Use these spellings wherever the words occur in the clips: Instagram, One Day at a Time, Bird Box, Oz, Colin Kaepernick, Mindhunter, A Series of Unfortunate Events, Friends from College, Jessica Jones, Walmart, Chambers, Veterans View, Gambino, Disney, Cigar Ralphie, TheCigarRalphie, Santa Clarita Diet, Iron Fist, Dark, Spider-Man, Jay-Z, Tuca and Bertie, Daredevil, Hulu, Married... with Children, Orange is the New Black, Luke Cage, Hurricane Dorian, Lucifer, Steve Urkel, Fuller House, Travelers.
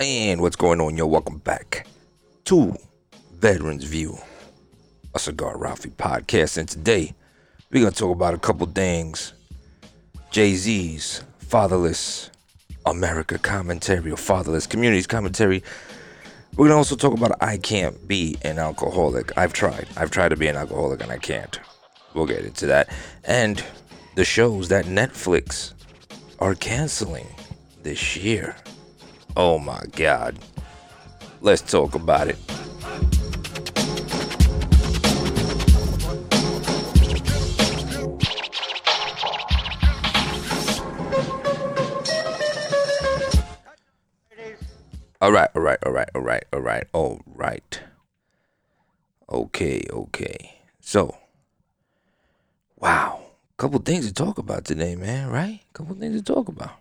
And what's going on, yo? Welcome back to Veterans View, a Cigar Ralphie podcast. And today, we're going to talk about a couple things. Jay-Z's Fatherless America commentary, or Fatherless Communities commentary. We're going to also talk about I can't be an alcoholic. I've tried to be an alcoholic and I can't. We'll get into that. And the shows that Netflix are canceling this year. Oh my God. Let's talk about it. All right. Okay. So, wow. Couple things to talk about today, man, right? Couple things to talk about.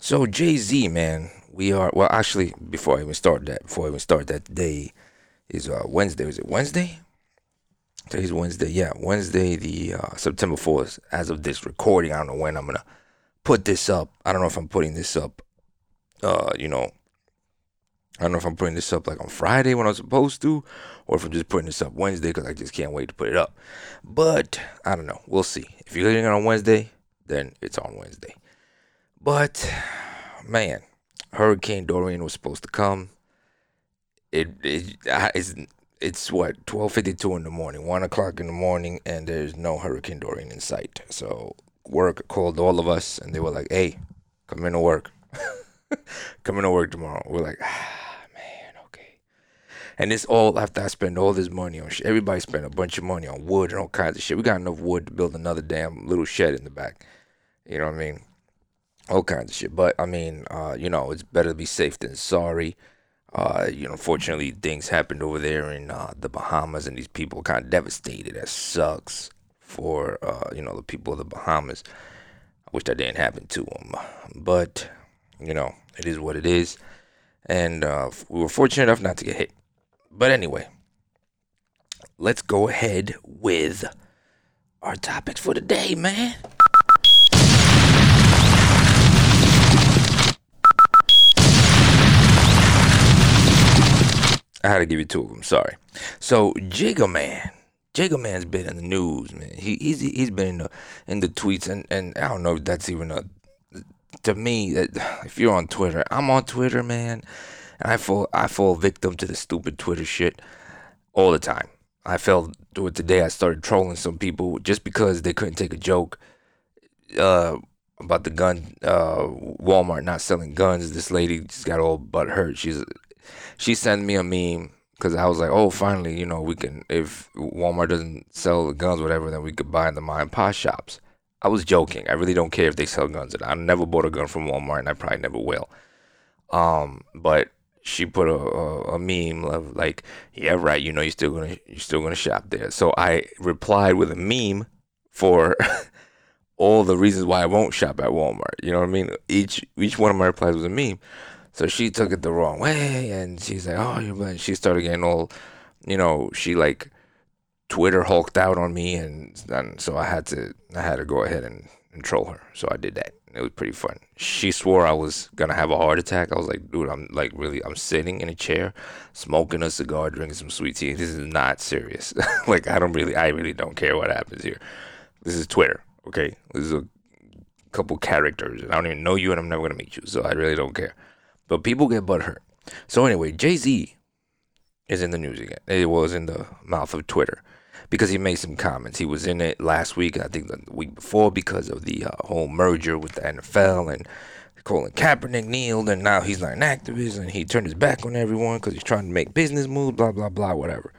So Jay-Z, man, before I even start that, today is Wednesday. Was it Wednesday? Today's Wednesday, yeah. Wednesday, the September 4th, as of this recording. I don't know when I'm going to put this up. I don't know if I'm putting this up, I don't know if I'm putting this up like on Friday when I'm supposed to, or if I'm just putting this up Wednesday because I just can't wait to put it up. But I don't know. We'll see. If you're listening on Wednesday, then it's on Wednesday. But, man, Hurricane Dorian was supposed to come. It's what, 12:52 in the morning, 1 o'clock in the morning, and there's no Hurricane Dorian in sight. So work called all of us, and they were like, hey, come into work. Come into work tomorrow. We're like, man, okay. And it's all after I spend all this money on shit. Everybody spent a bunch of money on wood and all kinds of shit. We got enough wood to build another damn little shed in the back. You know what I mean? All kinds of shit. But, I mean, it's better to be safe than sorry. Unfortunately, things happened over there in the Bahamas, and these people kind of devastated. That sucks for, the people of the Bahamas. I wish that didn't happen to them. But, it is what it is. And we were fortunate enough not to get hit. But anyway, let's go ahead with our topics for the day, man. I had to give you two of them, sorry. So, Jigga Man's been in the news, man. He's been in the tweets, and I don't know if that's even to me, that if you're on Twitter, I'm on Twitter, man, and I fall victim to the stupid Twitter shit all the time. I fell through it today. I started trolling some people just because they couldn't take a joke about the gun, Walmart not selling guns. This lady just got all butt hurt. She sent me a meme because I was like, oh, finally, we can, if Walmart doesn't sell the guns, whatever, then we could buy in the mom and pop shops. I was joking. I really don't care if they sell guns. I never bought a gun from Walmart, and I probably never will. But she put a meme of like, yeah, right, you're still gonna shop there. So I replied with a meme for all the reasons why I won't shop at Walmart. You know what I mean? Each one of my replies was a meme. So she took it the wrong way, and she's like, oh, you're blind. She started getting all, she like Twitter hulked out on me, and so I had to go ahead and troll her. So I did that. It was pretty fun. She swore I was going to have a heart attack. I was like, dude, I'm sitting in a chair, smoking a cigar, drinking some sweet tea. This is not serious. Like, I really don't care what happens here. This is Twitter, okay? This is a couple characters. I don't even know you, and I'm never going to meet you, so I really don't care. But people get butthurt. So anyway, Jay-Z is in the news again. It was in the mouth of Twitter because he made some comments. He was in it last week, I think the week before, because of the whole merger with the NFL, and Colin Kaepernick kneeled, and now he's not an activist, and he turned his back on everyone because he's trying to make business moves, blah, blah, blah, whatever.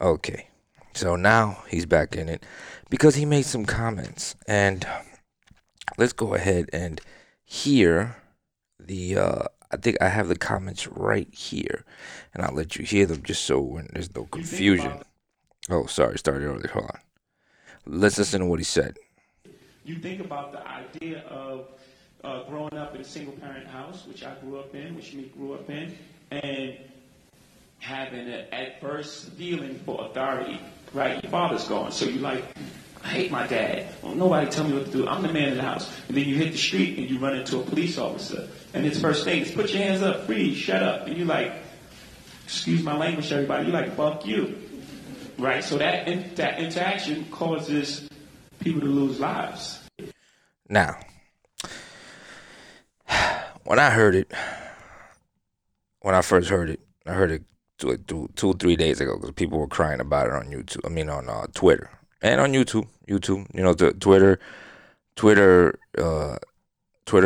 Okay, so now he's back in it because he made some comments. And let's go ahead and hear... I think I have the comments right here, and I'll let you hear them just so when there's no confusion. Oh, sorry, started early. Hold on. Let's listen to what he said. You think about the idea of growing up in a single-parent house, which I grew up in, which Nick grew up in, and having an adverse feeling for authority, right? Your father's gone, so you like, I hate my dad. Don't nobody tell me what to do. I'm the man in the house. And then you hit the street and you run into a police officer. And his first thing is, put your hands up, freeze, shut up. And you like, excuse my language, everybody. You like, fuck you. Right? So that interaction causes people to lose lives. Now, when I first heard it, I heard it two, 3 days ago because people were crying about it on YouTube. I mean, on Twitter and on YouTube. You know, the Twitter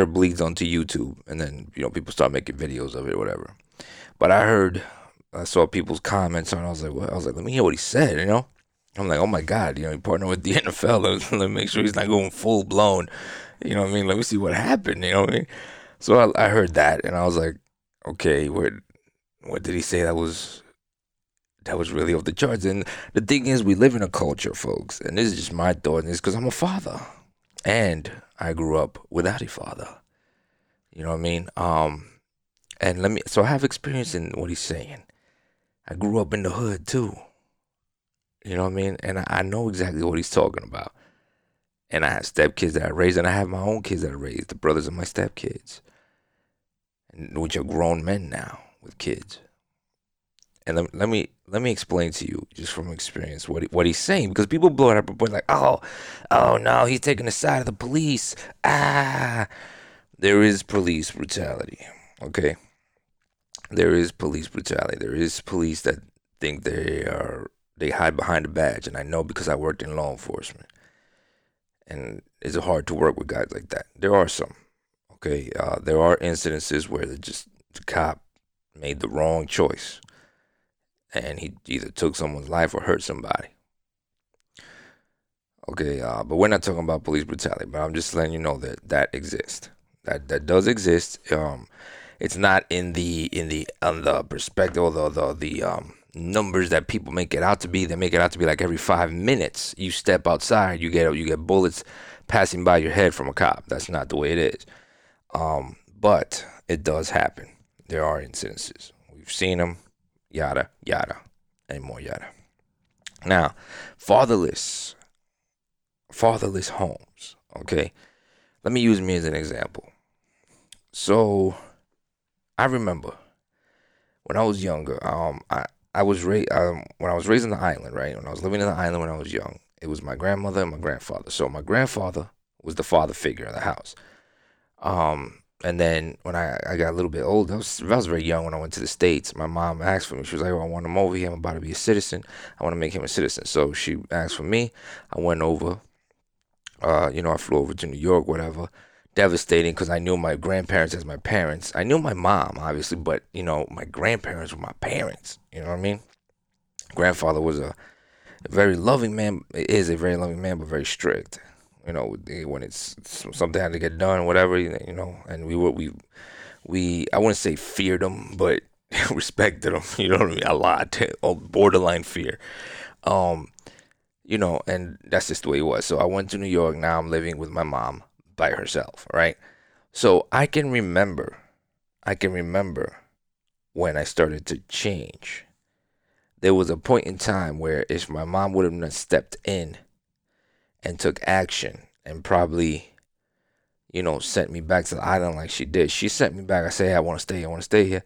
bleeds onto YouTube, and then you know people start making videos of it, or whatever. But I saw people's comments on. I was like, let me hear what he said. You know, I'm like, oh my God, you know, he partnered with the NFL. Let me make sure he's not going full blown. You know what I mean? Let me see what happened. You know what I mean? So I heard that, and I was like, okay, what did he say that was really off the charts? And the thing is, we live in a culture, folks, and this is just my thought, and it's because I'm a father, and I grew up without a father. You know what I mean? And so I have experience in what he's saying. I grew up in the hood too. You know what I mean? And I know exactly what he's talking about. And I have stepkids that I raised, and I have my own kids that I raised, the brothers of my stepkids, which are grown men now with kids. And let me explain to you just from experience what he's saying, because people blow it up and point like, oh no, he's taking the side of the police. There is police brutality, okay? There is police brutality. There is police that think they hide behind a badge, and I know because I worked in law enforcement. And it's hard to work with guys like that. There are some, okay? There are incidences where the cop made the wrong choice. And he either took someone's life or hurt somebody. Okay, but we're not talking about police brutality. But I'm just letting you know that exists. That does exist. It's not in the perspective or the numbers that people make it out to be. They make it out to be like every 5 minutes you step outside, you get bullets passing by your head from a cop. That's not the way it is. But it does happen. There are incidences. We've seen them. Yada yada and more yada. Now, fatherless homes. Okay, let me use me as an example. So, I remember when I was younger. When I was raised on the island, right? When I was living in the island when I was young, it was my grandmother and my grandfather. So my grandfather was the father figure in the house. And then when I got a little bit older, I was very young when I went to the States. My mom asked for me. She was like, oh, I want him over here. I'm about to be a citizen. I want to make him a citizen. So she asked for me. I went over. I flew over to New York, whatever. Devastating because I knew my grandparents as my parents. I knew my mom, obviously, but, you know, my grandparents were my parents. You know what I mean? Grandfather was a very loving man. Is a very loving man, but very strict. You know, when it's something had to get done, whatever, you know, and we I wouldn't say feared them, but respected them, you know what I mean, a lot, borderline fear, you know, and that's just the way it was. So I went to New York, now I'm living with my mom by herself, right? So I can remember when I started to change. There was a point in time where if my mom would have not stepped in and took action and probably, you know, sent me back to the island like she did. She sent me back. I said, hey, I want to stay here.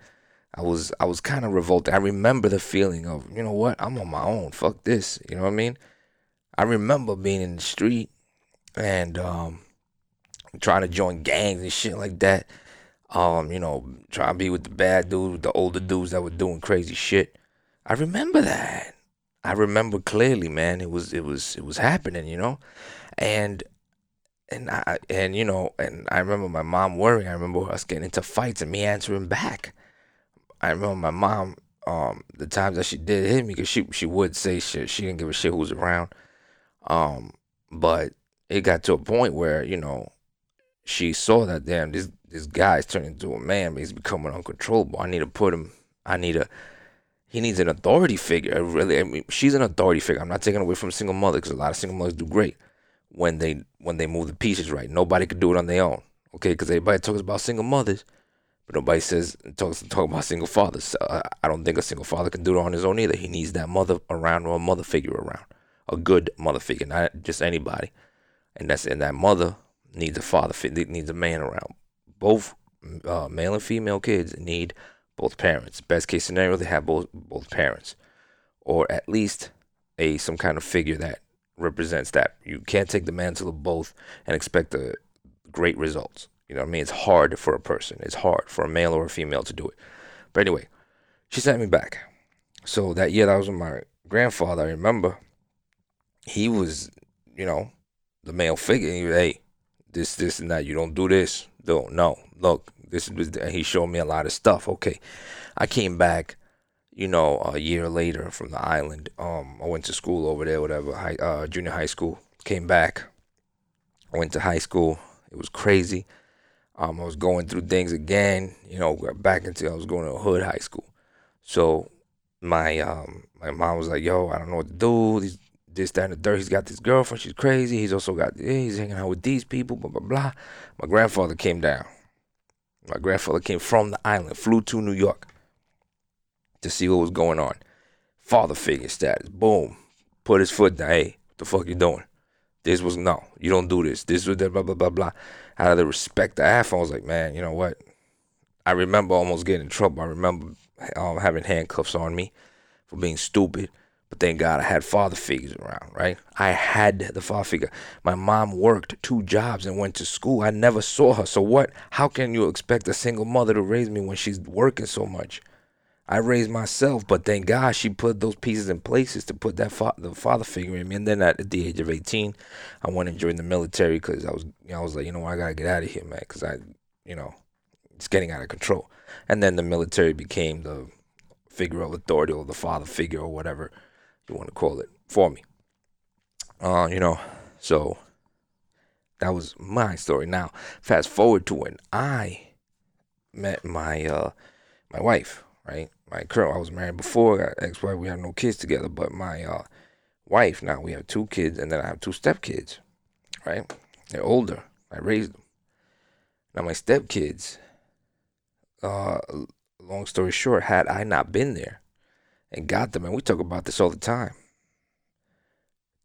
I was kind of revolted. I remember the feeling of, you know what, I'm on my own. Fuck this. You know what I mean? I remember being in the street and trying to join gangs and shit like that. You know, trying to be with the bad dudes, the older dudes that were doing crazy shit. I remember that. I remember clearly, man. It was happening, you know, and I remember my mom worrying. I remember us getting into fights and me answering back. I remember my mom, the times that she did hit me, because she would say shit. She didn't give a shit who was around. But it got to a point where, you know, she saw that damn this guy's turning into a man, but he's becoming uncontrollable. He needs an authority figure. Really, I mean, she's an authority figure. I'm not taking away from a single mother, because a lot of single mothers do great when they move the pieces right. Nobody could do it on their own, okay? Because everybody talks about single mothers, but nobody talks about single fathers. I don't think a single father can do it on his own either. He needs that mother around, or a mother figure around, a good mother figure, not just anybody. And that mother needs a father figure, needs a man around. Both male and female kids need both parents. Best case scenario, they have both parents, or at least some kind of figure that represents that. You can't take the mantle of both and expect the great results. You know what I mean? It's hard for a person. It's hard for a male or a female to do it. But anyway, she sent me back. So that year, that was with my grandfather. I remember he was, you know, the male figure. He was, hey, this and that. You don't do this. Don't. No. Look, this was. He showed me a lot of stuff. Okay, I came back, you know, a year later from the island. I went to school over there, whatever. Junior high school. Came back. I went to high school. It was crazy. I was going through things again. You know, back until I was going to hood high school. So my mom was like, yo, I don't know what to do. He's this, that, and the dirt. He's got this girlfriend. She's crazy. He's hanging out with these people, blah, blah, blah. My grandfather came down. My grandfather came from the island, flew to New York to see what was going on. Father figure status. Boom. Put his foot down. Hey, what the fuck you doing? This was, no, you don't do this. This was that, blah, blah, blah, blah. Out of the respect I have, I was like, man, you know what? I remember almost getting in trouble. I remember having handcuffs on me for being stupid. But thank God I had father figures around, right? I had the father figure. My mom worked 2 jobs and went to school. I never saw her. So what? How can you expect a single mother to raise me when she's working so much? I raised myself, but thank God she put those pieces in places to put that the father figure in me. And then at the age of 18, I went and joined the military because I was like, you know, I gotta get out of here, man, because it's getting out of control. And then the military became the figure of authority or the father figure or whatever you want to call it for me. So that was my story. Now, fast forward to when I met my wife, right? My current, I was married before, got ex-wife, we had no kids together, but my wife, now we have 2 kids, and then I have 2 stepkids, right? They're older. I raised them. Now my stepkids, long story short, had I not been there and got them, and we talk about this all the time,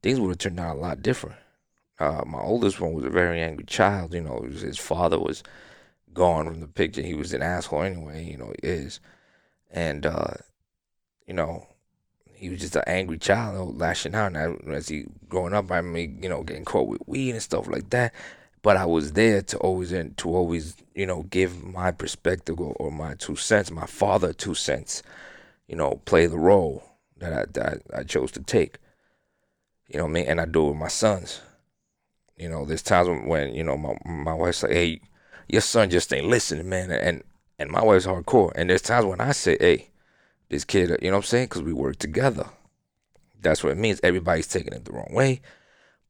things would have turned out a lot different. My oldest one was a very angry child. You know, his father was gone from the picture. He was an asshole anyway, you know, he is. And, you know, he was just an angry child, lashing out. And as he growing up, I mean, you know, getting caught with weed and stuff like that. But I was there to always, you know, give my perspective or my 2 cents, my father 2 cents, you know, play the role that I chose to take. You know what I mean? And I do it with my sons. You know, there's times when, you know, my wife's like, hey, your son just ain't listening, man. And my wife's hardcore. And there's times when I say, hey, this kid, you know what I'm saying? Because we work together. That's what it means. Everybody's taking it the wrong way.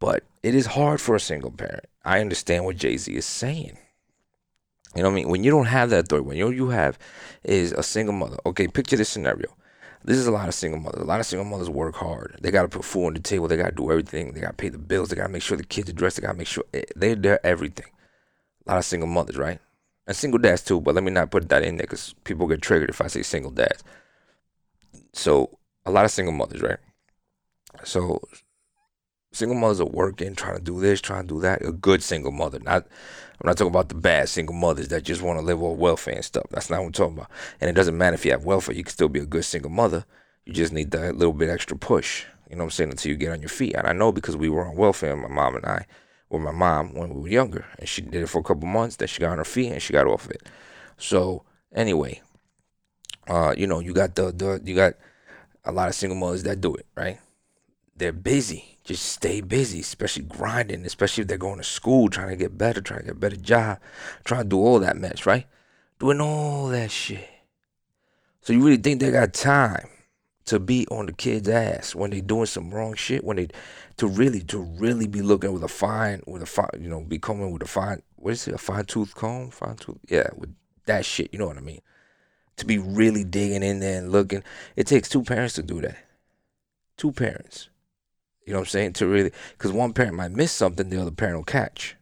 But it is hard for a single parent. I understand what Jay-Z is saying. You know what I mean? When you don't have that authority, when all you have is a single mother. Okay, picture this scenario. This is a lot of single mothers. A lot of single mothers work hard. They got to put food on the table. They got to do everything. They got to pay the bills. They got to make sure the kids are dressed. They got to make sure they're everything. A lot of single mothers, right? And single dads too, but let me not put that in there because people get triggered if I say single dads. So a lot of single mothers, right? So single mothers are working, trying to do this, trying to do that. A good single mother. I'm not talking about the bad single mothers that just want to live off welfare and stuff. That's not what I'm talking about. And it doesn't matter if you have welfare. You can still be a good single mother. You just need that little bit extra push. You know what I'm saying? Until you get on your feet. And I know because we were on welfare, my mom when we were younger. And she did it for a couple months. Then she got on her feet and she got off it. So anyway, you know, you got a lot of single mothers that do it, right? They're busy. Just stay busy, especially grinding, especially if they're going to school, trying to get better, trying to get a better job, trying to do all that mess, right? Doing all that shit. So you really think they got time to be on the kid's ass when they doing some wrong shit, when they to really be looking with a fine, you know, be coming with a fine, what is it, a fine-tooth comb? Fine-tooth, yeah, with that shit, you know what I mean? To be really digging in there and looking. It takes 2 parents to do that. 2 parents. You know what I'm saying? To really, because one parent might miss something, the other parent will catch.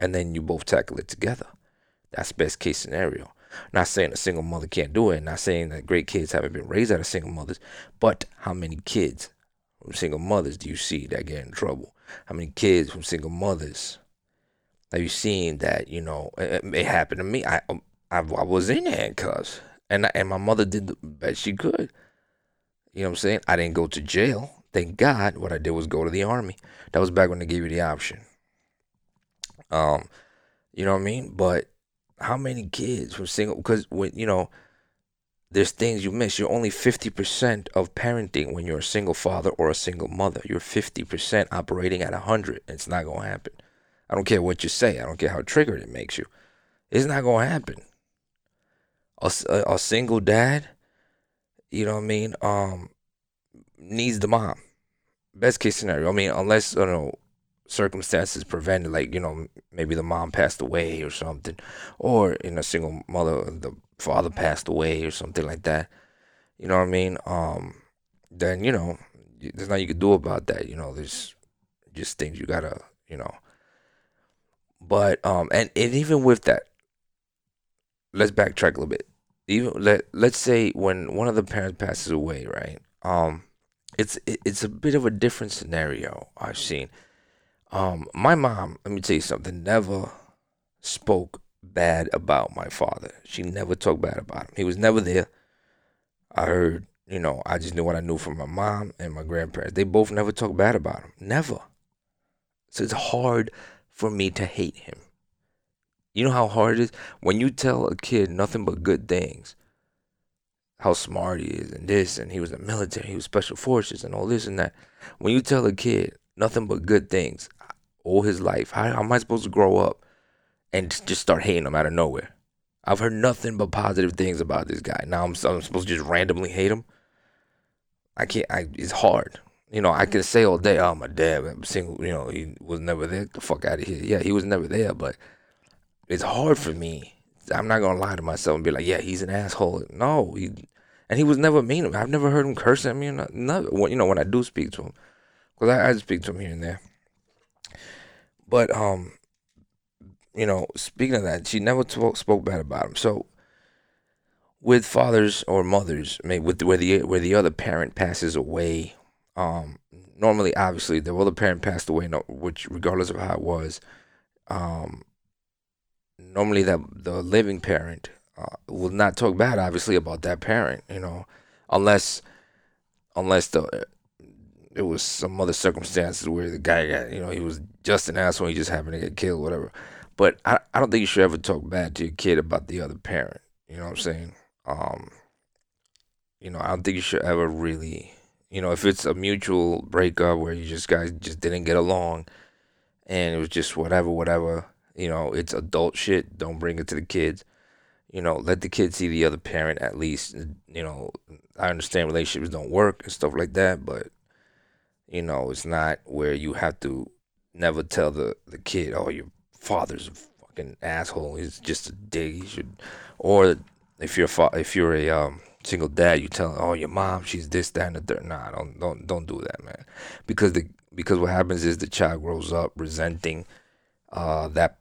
And then you both tackle it together. That's best case scenario. Not saying a single mother can't do it. Not saying that great kids haven't been raised out of single mothers. But how many kids from single mothers do you see that get in trouble? How many kids from single mothers have you seen that, you know, it happened to me. I was in handcuffs, and my mother did the best she could. You know what I'm saying? I didn't go to jail. Thank God. What I did was go to the Army. That was back when they gave you the option. You know what I mean? But how many kids from single, because when, you know, there's things you miss. You're only 50% of parenting when you're a single father or a single mother. You're 50% operating at 100. It's not going to happen. I don't care what you say. I don't care how triggered it makes you. It's not going to happen. A single dad, you know what I mean, needs the mom. Best case scenario. I mean, unless, you know, circumstances prevented, like, you know, maybe the mom passed away or something, or in a single mother, the father passed away or something like that, you know what I mean, then, you know, there's nothing you can do about that, you know, there's just things you gotta, you know, but, and even with that, let's backtrack a little bit, even, let's say when one of the parents passes away, right, it's a bit of a different scenario I've seen. My mom, let me tell you something, never spoke bad about my father. She never talked bad about him. He was never there. I heard, you know, I just knew what I knew from my mom and my grandparents. They both never talked bad about him. Never. So it's hard for me to hate him. You know how hard it is? When you tell a kid nothing but good things, how smart he is and this, and he was in the military, he was special forces and all this and that. When you tell a kid nothing but good things all his life, how am I supposed to grow up and just start hating him out of nowhere? I've heard nothing but positive things about this guy. Now I'm supposed to just randomly hate him? I can't. It's hard. You know, I can say all day, oh, my dad, I'm single, you know, he was never there. Get the fuck out of here. Yeah, he was never there, but it's hard for me. I'm not going to lie to myself and be like, yeah, he's an asshole. No, and he was never mean. I've never heard him curse at me. You know, when I do speak to him. Because I speak to him here and there. But, you know, speaking of that, she never spoke bad about him. So, with fathers or mothers, maybe where the other parent passes away, normally, obviously, the other parent passed away, which, regardless of how it was, normally the living parent will not talk bad, obviously, about that parent, you know, unless it was some other circumstances where the guy got, you know, he was just an asshole. He just happened to get killed, whatever. But I don't think you should ever talk bad to your kid about the other parent. You know what I'm saying? You know, I don't think you should ever really, you know, if it's a mutual breakup where you guys just didn't get along and it was just whatever, you know, it's adult shit. Don't bring it to the kids. You know, let the kids see the other parent at least. You know, I understand relationships don't work and stuff like that, but you know, it's not where you have to never tell the kid, oh, your father's a fucking asshole. He's just a dick. He should. Or if you're a single dad, you tell, oh, your mom, she's this, that, and the third. Nah, don't do that, man. Because what happens is the child grows up resenting that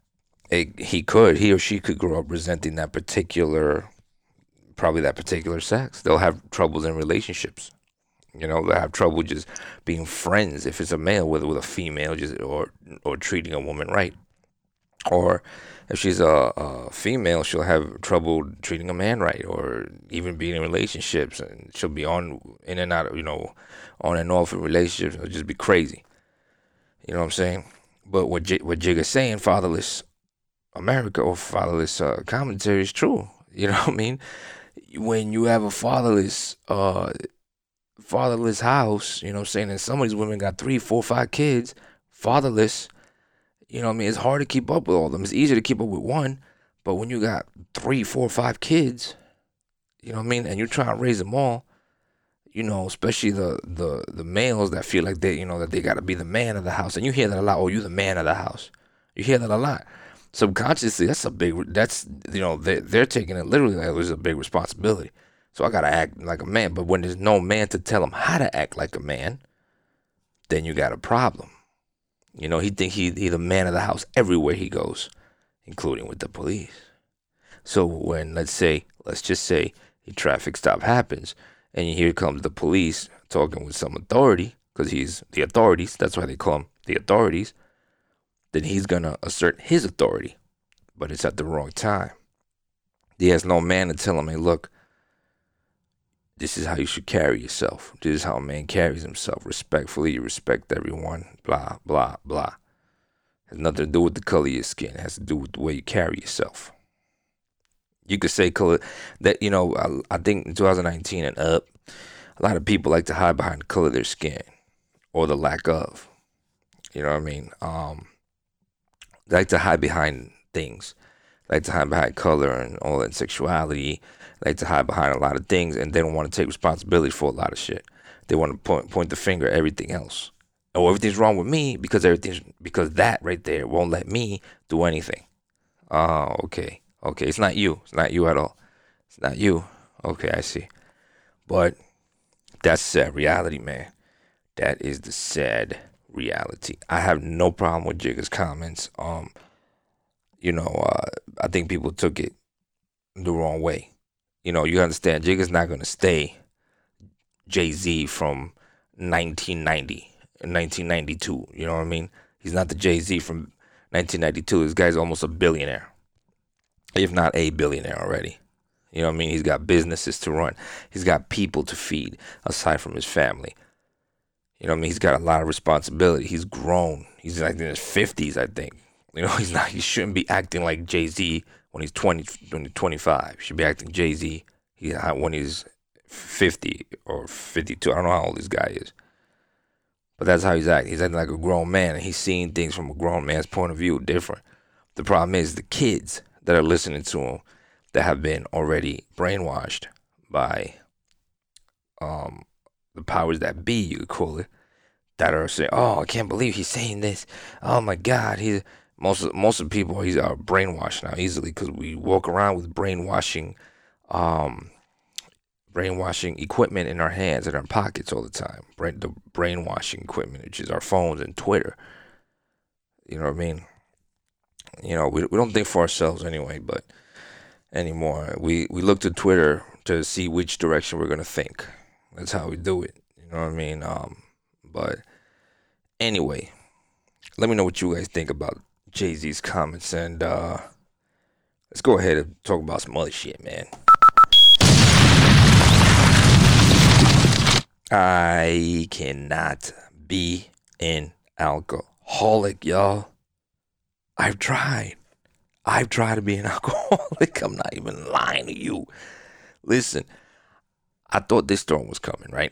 he or she could grow up resenting that particular sex. They'll have troubles in relationships. You know, they have trouble just being friends if it's a male with a female, just or treating a woman right. Or if she's a female, she'll have trouble treating a man right, or even being in relationships, and she'll be in and out of, you know, on and off in relationships. It'll just be crazy. You know what I'm saying? But what Jig is saying, fatherless America or fatherless commentary is true. You know what I mean? When you have a fatherless house, you know what I'm saying, and some of these women got 3, 4, 5 kids, fatherless, you know what I mean, it's hard to keep up with all of them. It's easier to keep up with one, but when you got 3, 4, 5 kids, you know what I mean, and you're trying to raise them all, you know, especially the males that feel like they, you know, that they got to be the man of the house, and you hear that a lot, oh, you the man of the house, you hear that a lot. Subconsciously, that's, you know, they're taking it literally like it was a big responsibility. So I got to act like a man. But when there's no man to tell him how to act like a man, then you got a problem. You know, he think he's the man of the house everywhere he goes, including with the police. So when, let's just say, a traffic stop happens, and here comes the police talking with some authority, because he's the authorities, that's why they call him the authorities, then he's going to assert his authority. But it's at the wrong time. He has no man to tell him, hey, look, this is how you should carry yourself. This is how a man carries himself. Respectfully, you respect everyone, blah, blah, blah. It has nothing to do with the color of your skin. It has to do with the way you carry yourself. You could say color, that, you know, I think in 2019 and up, a lot of people like to hide behind the color of their skin or the lack of. You know what I mean? They like to hide behind things. They like to hide behind color and all that, sexuality. They like to hide behind a lot of things, and they don't want to take responsibility for a lot of shit. They want to point the finger at everything else. Oh, everything's wrong with me because that right there won't let me do anything. Oh, okay. Okay, it's not you. It's not you at all. It's not you. Okay, I see. But that's sad reality, man. That is the sad reality. I have no problem with Jigga's comments. I think people took it the wrong way. You know, you understand, Jigga's not going to stay Jay-Z from 1990 and 1992. You know what I mean? He's not the Jay-Z from 1992. This guy's almost a billionaire, if not a billionaire already. You know what I mean? He's got businesses to run. He's got people to feed aside from his family. You know what I mean? He's got a lot of responsibility. He's grown. He's like in his 50s, I think. You know, he shouldn't be acting like Jay-Z when he's 25. He should be acting Jay-Z when he's 50 or 52. I don't know how old this guy is. But that's how he's acting. He's acting like a grown man, and he's seeing things from a grown man's point of view different. The problem is the kids that are listening to him that have been already brainwashed by the powers that be, you could call it, that are saying, oh, I can't believe he's saying this. Oh, my God. He's most of the people are brainwashed now easily because we walk around with brainwashing equipment in our hands and our pockets all the time. The brainwashing equipment, which is our phones and Twitter. You know what I mean? You know, we don't think for ourselves anyway, but anymore. We look to Twitter to see which direction we're going to think. That's how we do it. You know what I mean? But anyway, let me know what you guys think about Jay-Z's comments. And let's go ahead and talk about some other shit, man. I cannot be an alcoholic, y'all. I've tried. I've tried to be an alcoholic. I'm not even lying to you. Listen, I thought this storm was coming, right?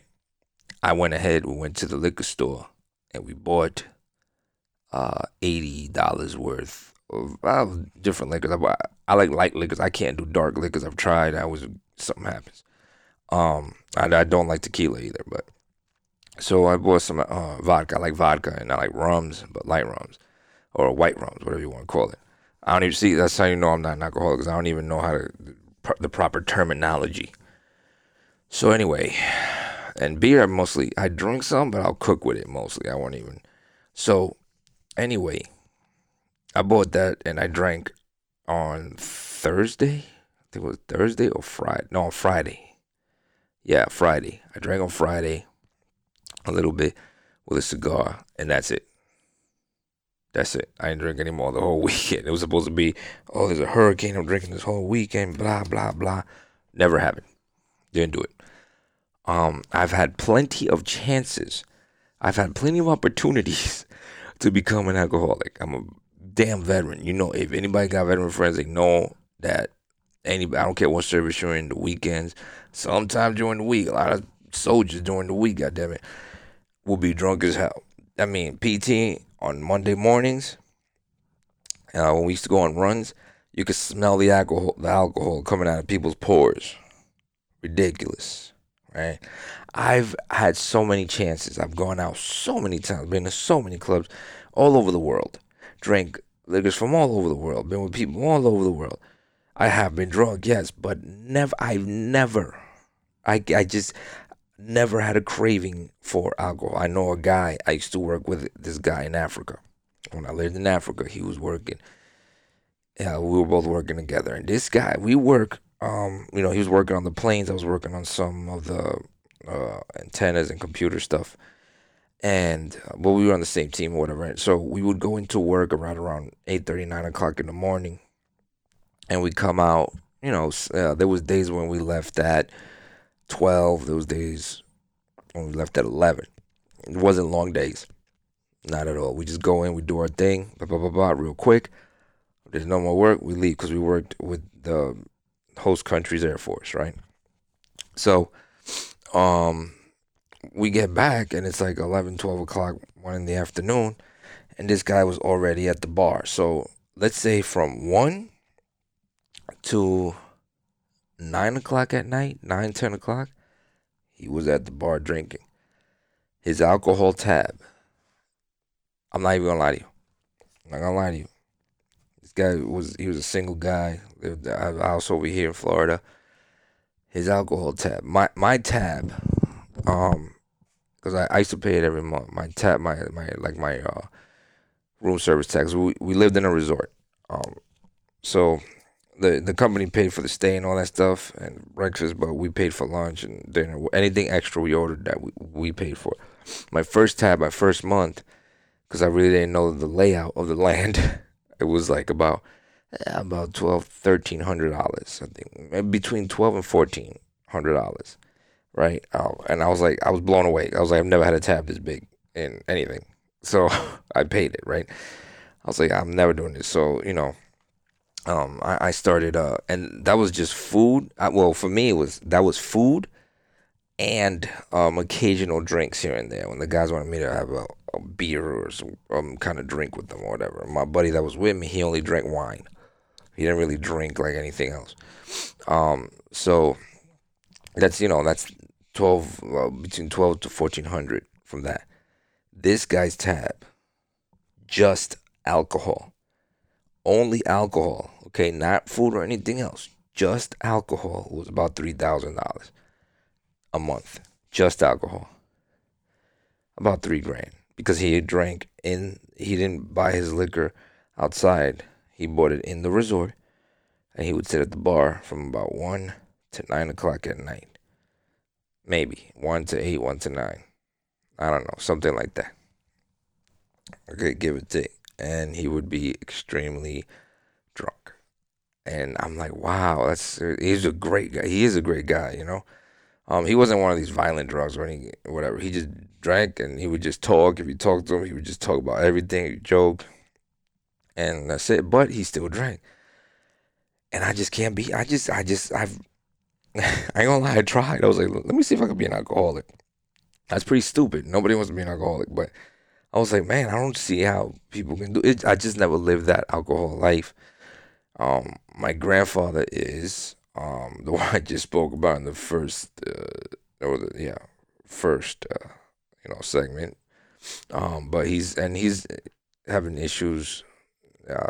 I went ahead. We went to the liquor store, and we bought $80 worth of different liquors. I like light liquors. I can't do dark liquors. I've tried. Something happens. I don't like tequila either, but so I bought some vodka. I like vodka, and I like rums, but light rums. Or white rums, whatever you want to call it. I don't even see. That's how you know I'm not an alcoholic, because I don't even know how to the proper terminology. So anyway, and beer mostly. I drink some, but I'll cook with it mostly. I won't even. So anyway, I bought that and I drank on Thursday. I think it was Thursday or Friday. No, on Friday. Yeah, Friday. I drank on Friday a little bit with a cigar, and that's it. That's it. I didn't drink anymore the whole weekend. It was supposed to be, oh, there's a hurricane. I'm drinking this whole weekend, blah, blah, blah. Never happened. Didn't do it. I've had plenty of chances. I've had plenty of opportunities to become an alcoholic. I'm a damn veteran. You know, if anybody got veteran friends, they know that anybody, I don't care what service you're in, the weekends, sometimes during the week, a lot of soldiers during the week, goddammit, will be drunk as hell. I mean, PT on Monday mornings, when we used to go on runs, you could smell the alcohol coming out of people's pores. Ridiculous, right? I've had so many chances. I've gone out so many times, been to so many clubs all over the world, drank liquors from all over the world, been with people all over the world. I have been drunk, yes, but I just never had a craving for alcohol. I know a guy, I used to work with this guy in Africa. When I lived in Africa, he was working. Yeah, we were both working together. And this guy, we work, he was working on the planes. I was working on some of the antennas and computer stuff. And, well, we were on the same team or whatever. Right? So we would go into work around 8:30, 9 o'clock in the morning. And we'd come out, you know, there was days when we left at 12. There was days when we left at 11. It wasn't long days. Not at all. We just go in, we do our thing, blah, blah, blah, blah, real quick. There's no more work. We leave because we worked with the host country's Air Force, right? So we get back, and it's like 11, 12 o'clock, 1 in the afternoon, and this guy was already at the bar. So let's say from 1 to 9 o'clock at night, 9, 10 o'clock, he was at the bar drinking. His alcohol tab, I'm not even going to lie to you. I'm not going to lie to you. This guy was a single guy, lived at a house over here in Florida. His alcohol tab, my tab, because I used to pay it every month. My tab, my room service tax. We lived in a resort, so the company paid for the stay and all that stuff and breakfast, but we paid for lunch and dinner. Anything extra we ordered, that we paid for. My first tab, my first month, because I really didn't know the layout of the land. It was like about $1,300, I think, between $1,200 and $1,400, right? And I was blown away. I was like, I've never had a tab this big in anything. So I paid it, right? I was like, I'm never doing this. So, you know, I started, and that was just food. For me, that was food and occasional drinks here and there. When the guys wanted me to have a beer or some kind of drink with them or whatever. My buddy that was with me, he only drank wine. He didn't really drink like anything else. So that's, you know, that's 12, between 12 to 1400 from that. This guy's tab, just alcohol, only alcohol. Okay. Not food or anything else. Just alcohol was about $3,000 a month, just alcohol, about $3,000 because he had drank in, he didn't buy his liquor outside. He bought it in the resort, and he would sit at the bar from about 1 to 9 o'clock at night. Maybe 1 to 8, 1 to 9. I don't know, something like that. Okay, give it to. And he would be extremely drunk. And I'm like, wow, he's a great guy. He is a great guy, you know. He wasn't one of these violent drugs or anything, whatever. He just drank, and he would just talk. If you talked to him, he would just talk about everything, joke. And that's it, but he still drank. And I just can't be, I ain't gonna lie, I tried. I was like, let me see if I can be an alcoholic. That's pretty stupid. Nobody wants to be an alcoholic, but I was like, man, I don't see how people can do it. I just never lived that alcohol life. My grandfather is, the one I just spoke about in the first you know, segment. But he's having issues,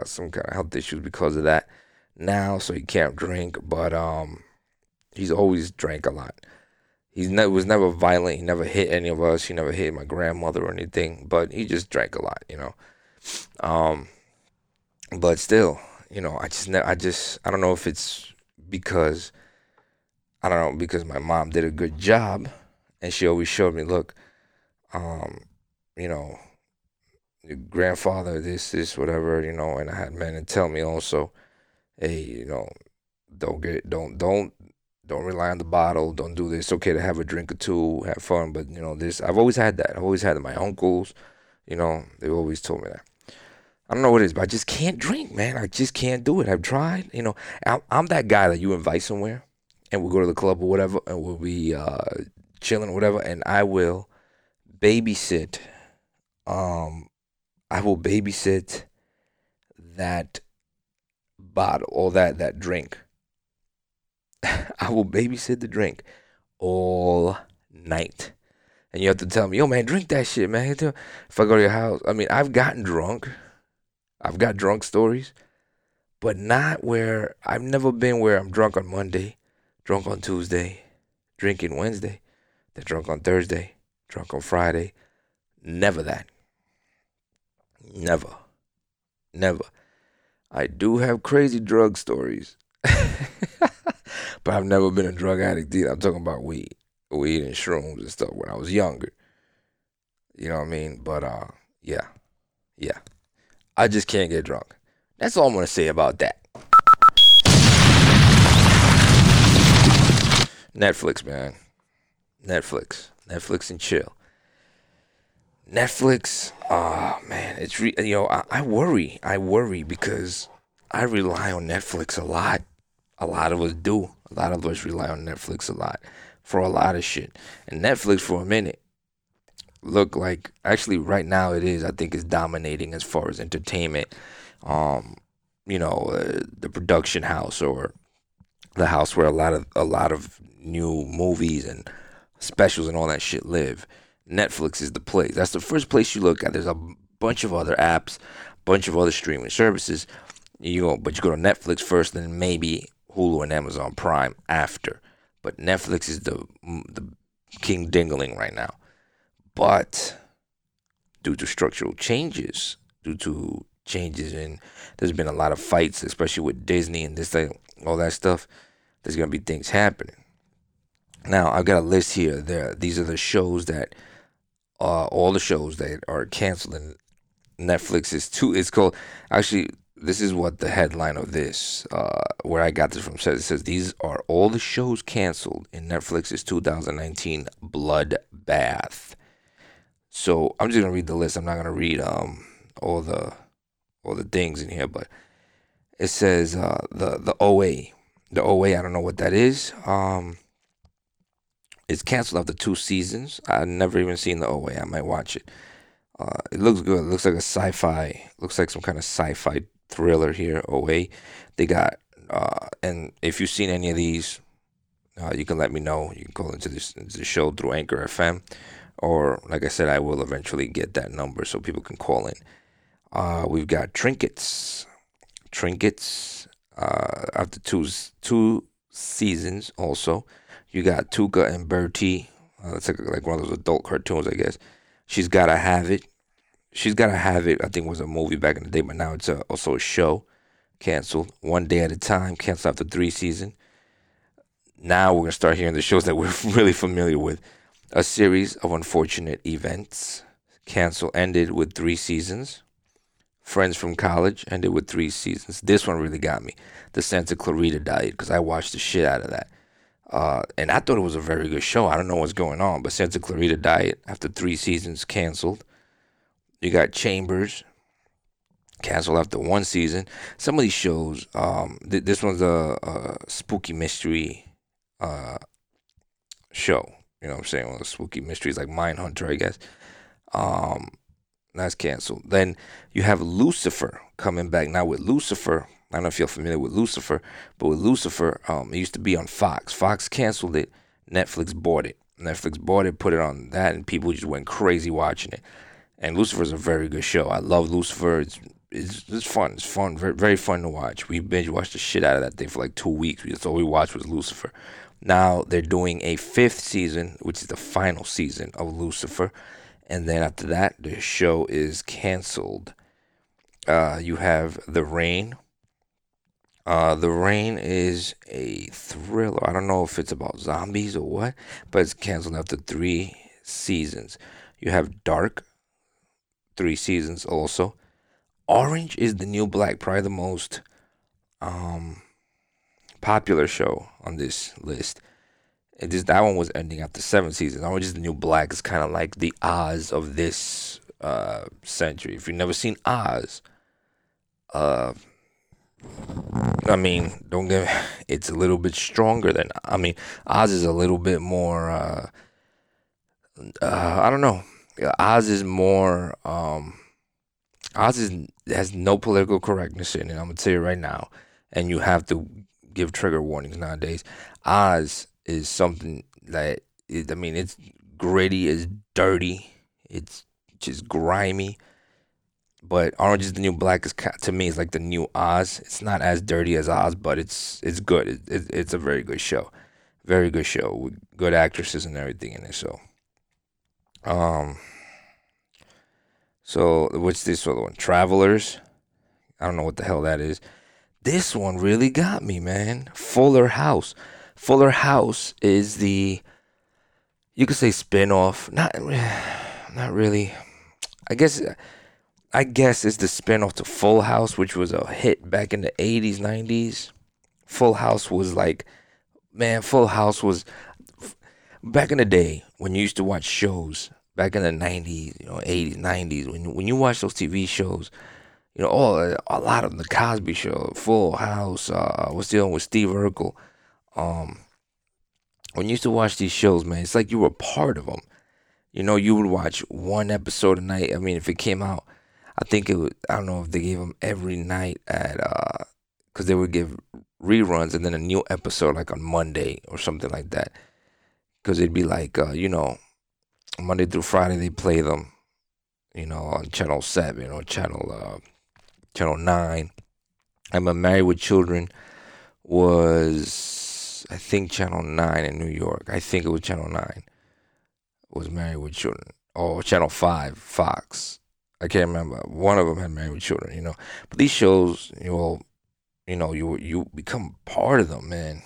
some kind of health issues because of that now, so he can't drink, but he's always drank a lot. He was never violent. He never hit any of us. He never hit my grandmother or anything, but he just drank a lot, you know. But still, you know, I don't know if it's because, I don't know, because my mom did a good job, and she always showed me, look, you know, your grandfather, this, whatever, you know. And I had men to tell me also, hey, you know, don't rely on the bottle, don't do this. It's okay to have a drink or two, have fun, but you know, this, I've always had that. I've always had my uncles, you know, they've always told me that. I don't know what it is, but I just can't drink, man. I just can't do it. I've tried, you know. I'm that guy that you invite somewhere, and we'll go to the club or whatever, and we'll be chilling or whatever, and I will babysit. I will babysit that bottle or that drink. I will babysit the drink all night. And you have to tell me, yo, man, drink that shit, man. If I go to your house, I mean, I've gotten drunk. I've got drunk stories, but not where I've never been where I'm drunk on Monday, drunk on Tuesday, drinking Wednesday, then drunk on Thursday, drunk on Friday. Never that. Never. I do have crazy drug stories, but I've never been a drug addict either. I'm talking about weed and shrooms and stuff when I was younger. You know what I mean? But yeah. I just can't get drunk. That's all I'm gonna say about that. Netflix, man. Netflix. Netflix and chill. Netflix, man, it's I worry because I rely on Netflix a lot. A lot of us do. A lot of us rely on Netflix a lot for a lot of shit. And Netflix for a minute looked like, actually right now it is, I think it's dominating as far as entertainment. The production house or the house where a lot of new movies and specials and all that shit live. Netflix is the place. That's the first place you look at. There's a bunch of other apps, bunch of other streaming services. But you go to Netflix first, then maybe Hulu and Amazon Prime after. But Netflix is the king dingling right now. But due to structural changes, and there's been a lot of fights, especially with Disney and this thing, all that stuff, there's going to be things happening. Now, I've got a list here. These are the shows that, all the shows that are canceled. And Netflix is this is what the headline of this, where I got this from, says. It says, these are all the shows canceled in Netflix's 2019 bloodbath. So, I'm just going to read the list. I'm not going to read all the things in here, but it says the O.A. The O.A., I don't know what that is. It's canceled after 2 seasons. I've never even seen the O.A. I might watch it. It looks good. It looks like some kind of sci-fi thriller here, O.A. They got, and if you've seen any of these, you can let me know. You can call into the show through Anchor FM. Or, like I said, I will eventually get that number so people can call in. We've got Trinkets. After two seasons also. You got Tuca and Bertie. That's like one of those adult cartoons, I guess. She's Gotta Have It. I think was a movie back in the day, but now it's also a show. Canceled. One Day at a Time. Canceled after 3 seasons. Now we're going to start hearing the shows that we're really familiar with. A Series of Unfortunate Events. Ended with 3 seasons. Friends from College ended with 3 seasons. This one really got me. The Santa Clarita Diet, because I watched the shit out of that. And I thought it was a very good show. I don't know what's going on, but Santa Clarita Diet, after 3 seasons, canceled. You got Chambers, canceled after 1 season. Some of these shows, this one's a spooky mystery show. You know what I'm saying? One of those spooky mysteries like Mindhunter, I guess. That's canceled. Then you have Lucifer coming back. Now with Lucifer, I don't know if you're familiar with Lucifer, but with Lucifer, it used to be on Fox. Fox canceled it. Netflix bought it, put it on that, and people just went crazy watching it. And Lucifer's a very good show. I love Lucifer. It's fun. It's fun. Very, very fun to watch. We binge watched the shit out of that thing for like 2 weeks. That's all we watched was Lucifer. Now they're doing a 5th season, which is the final season of Lucifer. And then after that, the show is canceled. You have The Rain. The Rain is a thriller. I don't know if it's about zombies or what, but it's canceled after 3 seasons. You have Dark, 3 seasons also. Orange is the New Black, probably the most popular show on this list. That one was ending after 7 seasons. Orange is the New Black is kind of like the Oz of this century. If you've never seen Oz, it's a little bit stronger than, Oz is a little bit more, I don't know. Oz is more, has no political correctness in it, I'm going to tell you right now. And you have to give trigger warnings nowadays. Oz is something that, it's gritty, it's dirty, it's just grimy. But Orange is the New Black is, to me, is like the new Oz. It's not as dirty as Oz, but it's good. It's a very good show. Very good show with good actresses and everything in it. So what's this other one? Travelers. I don't know what the hell that is. This one really got me, man. Fuller House. Fuller House is you could say spin-off. Not not really. I guess it's the spinoff to Full House, which was a hit back in the 80s, 90s. Full House was like, man, Full House was back in the day when you used to watch shows back in the 90s, you know, 80s, 90s. When you watch those TV shows, you know, a lot of them, The Cosby Show, Full House, what's the other one with Steve Urkel? When you used to watch these shows, man, it's like you were part of them. You know, you would watch one episode a night. I mean, if it came out, I think it was, I don't know if they gave them every night at, because they would give reruns and then a new episode like on Monday or something like that. Because it'd be like, you know, Monday through Friday they play them, you know, on Channel 7 or Channel 9. I remember Married with Children was, I think, Channel 9 in New York. I think it was Channel 9 was Married with Children. Or Channel 5, Fox. I can't remember. One of them had Married with Children, you know. But these shows, you know, you become part of them, man.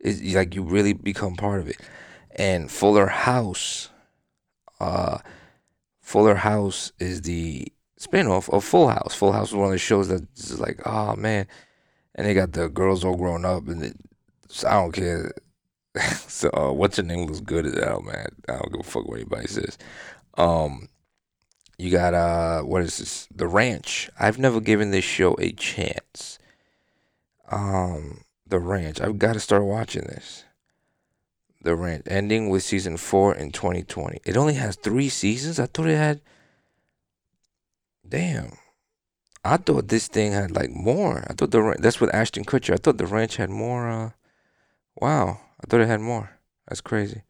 It's like you really become part of it. And Fuller House is the spinoff of Full House. Full House was one of the shows that's like, oh, man. And they got the girls all grown up, and I don't care. So, what's her name looks good as hell, man. I don't give a fuck what anybody says. You got, what is this? The Ranch. I've never given this show a chance. The Ranch. I've got to start watching this. The Ranch. Ending with season 4 in 2020. It only has 3 seasons? I thought it had... Damn. I thought this thing had, like, more. I thought The Ranch... That's with Ashton Kutcher. I thought The Ranch had more, Wow. I thought it had more. That's crazy.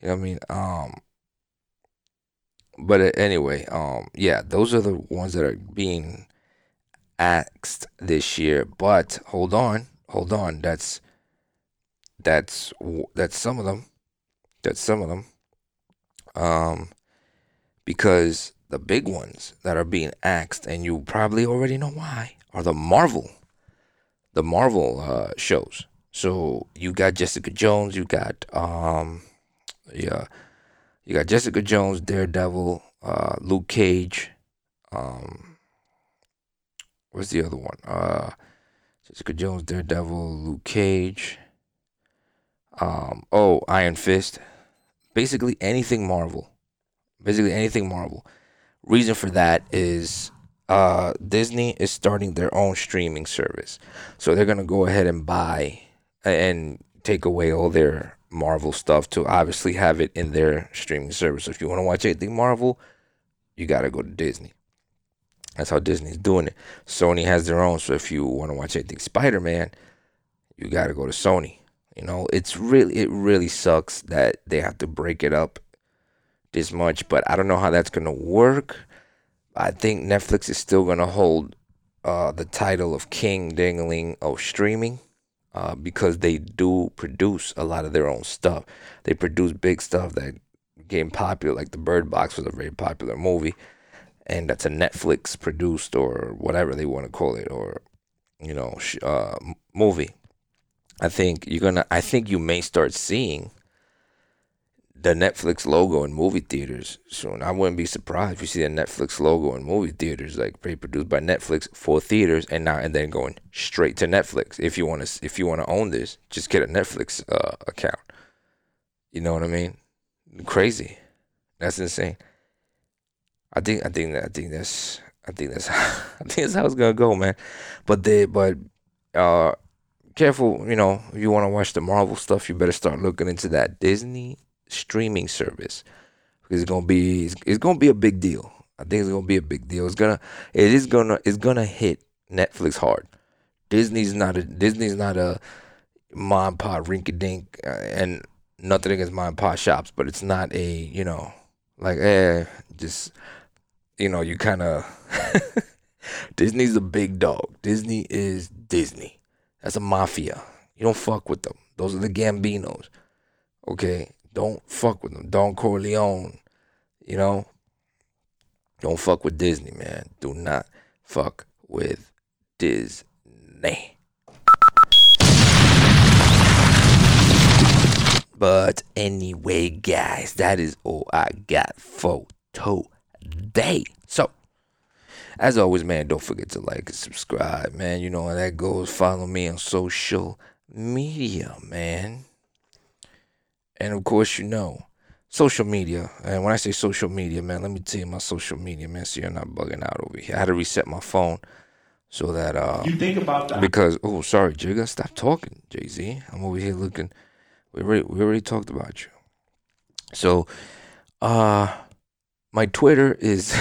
You know what I mean? But anyway, yeah, those are the ones that are being axed this year. But hold on. That's some of them. That's some of them. Because the big ones that are being axed, and you probably already know why, are the Marvel shows. So you got Jessica Jones, Daredevil, Luke Cage, what's the other one? Jessica Jones, Daredevil, Luke Cage, Iron Fist, basically anything Marvel. Reason for that is Disney is starting their own streaming service, so they're gonna go ahead and buy and take away all their Marvel stuff to obviously have it in their streaming service. So if you want to watch anything Marvel, you got to go to Disney. That's how Disney's doing it. Sony has their own. So if you want to watch anything Spider-Man, you got to go to Sony. You know, it really sucks that they have to break it up this much, but I don't know how that's going to work. I think Netflix is still going to hold the title of king dangling of streaming. Because they do produce a lot of their own stuff. They produce big stuff that became popular, like The Bird Box was a very popular movie, and that's a Netflix produced or whatever they want to call it, or you know, movie. I think you may start seeing the Netflix logo in movie theaters soon. I wouldn't be surprised if you see the Netflix logo in movie theaters, like produced by Netflix for theaters, and then going straight to Netflix. If you wanna own this, just get a Netflix account. You know what I mean? Crazy. That's insane. I think that's how it's gonna go, man. But careful, you know, if you wanna watch the Marvel stuff, you better start looking into that Disney streaming service, because it's gonna be a big deal. I think it's gonna be a big deal. It's gonna hit Netflix hard. Disney's not a mom and pop rinky dink, and nothing against mom and pop shops, but it's not a, you know, like just, you know, you kind of Disney's a big dog. Disney is Disney. That's a mafia. You don't fuck with them. Those are the Gambinos. Okay. Don't fuck with them. Don Corleone, you know. Don't fuck with Disney, man. Do not fuck with Disney. But anyway, guys, that is all I got for today. So, as always, man, don't forget to like and subscribe, man. You know how that goes. Follow me on social media, man. And, of course, you know, social media. And when I say social media, man, let me tell you my social media, man, so you're not bugging out over here. I had to reset my phone so that... you think about that. Because, oh, sorry, Jigga, stop talking, Jay-Z. I'm over here looking... We already talked about you. So, my Twitter is...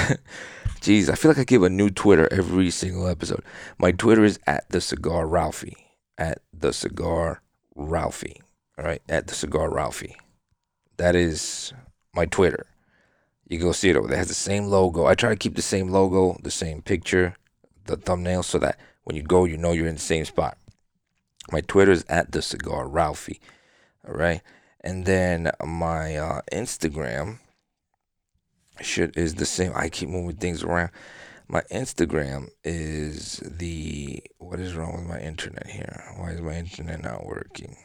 Jeez, I feel like I give a new Twitter every single episode. My Twitter is at TheCigarRalphie. At TheCigarRalphie. All right, at TheCigarRalphie. That is my Twitter. You go see it over there. It has the same logo. I try to keep the same logo, the same picture, the thumbnail, so that when you go, you know you're in the same spot. My Twitter is at TheCigarRalphie. All right. And then my Instagram is the same. I keep moving things around. My Instagram is the... What is wrong with my internet here? Why is my internet not working?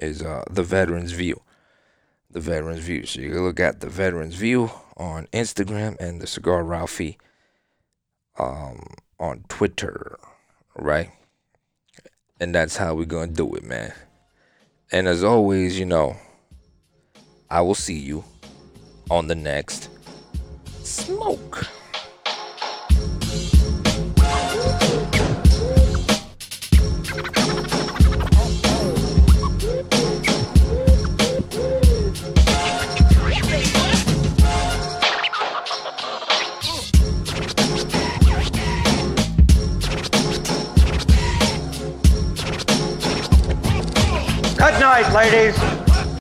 Is the Veterans View. The Veterans View. So you can look at the Veterans View on Instagram and the Cigar Ralphie on Twitter. All right. And that's how we're going to do it, man. And as always, you know, I will see you on the next Smoke. Good night, ladies.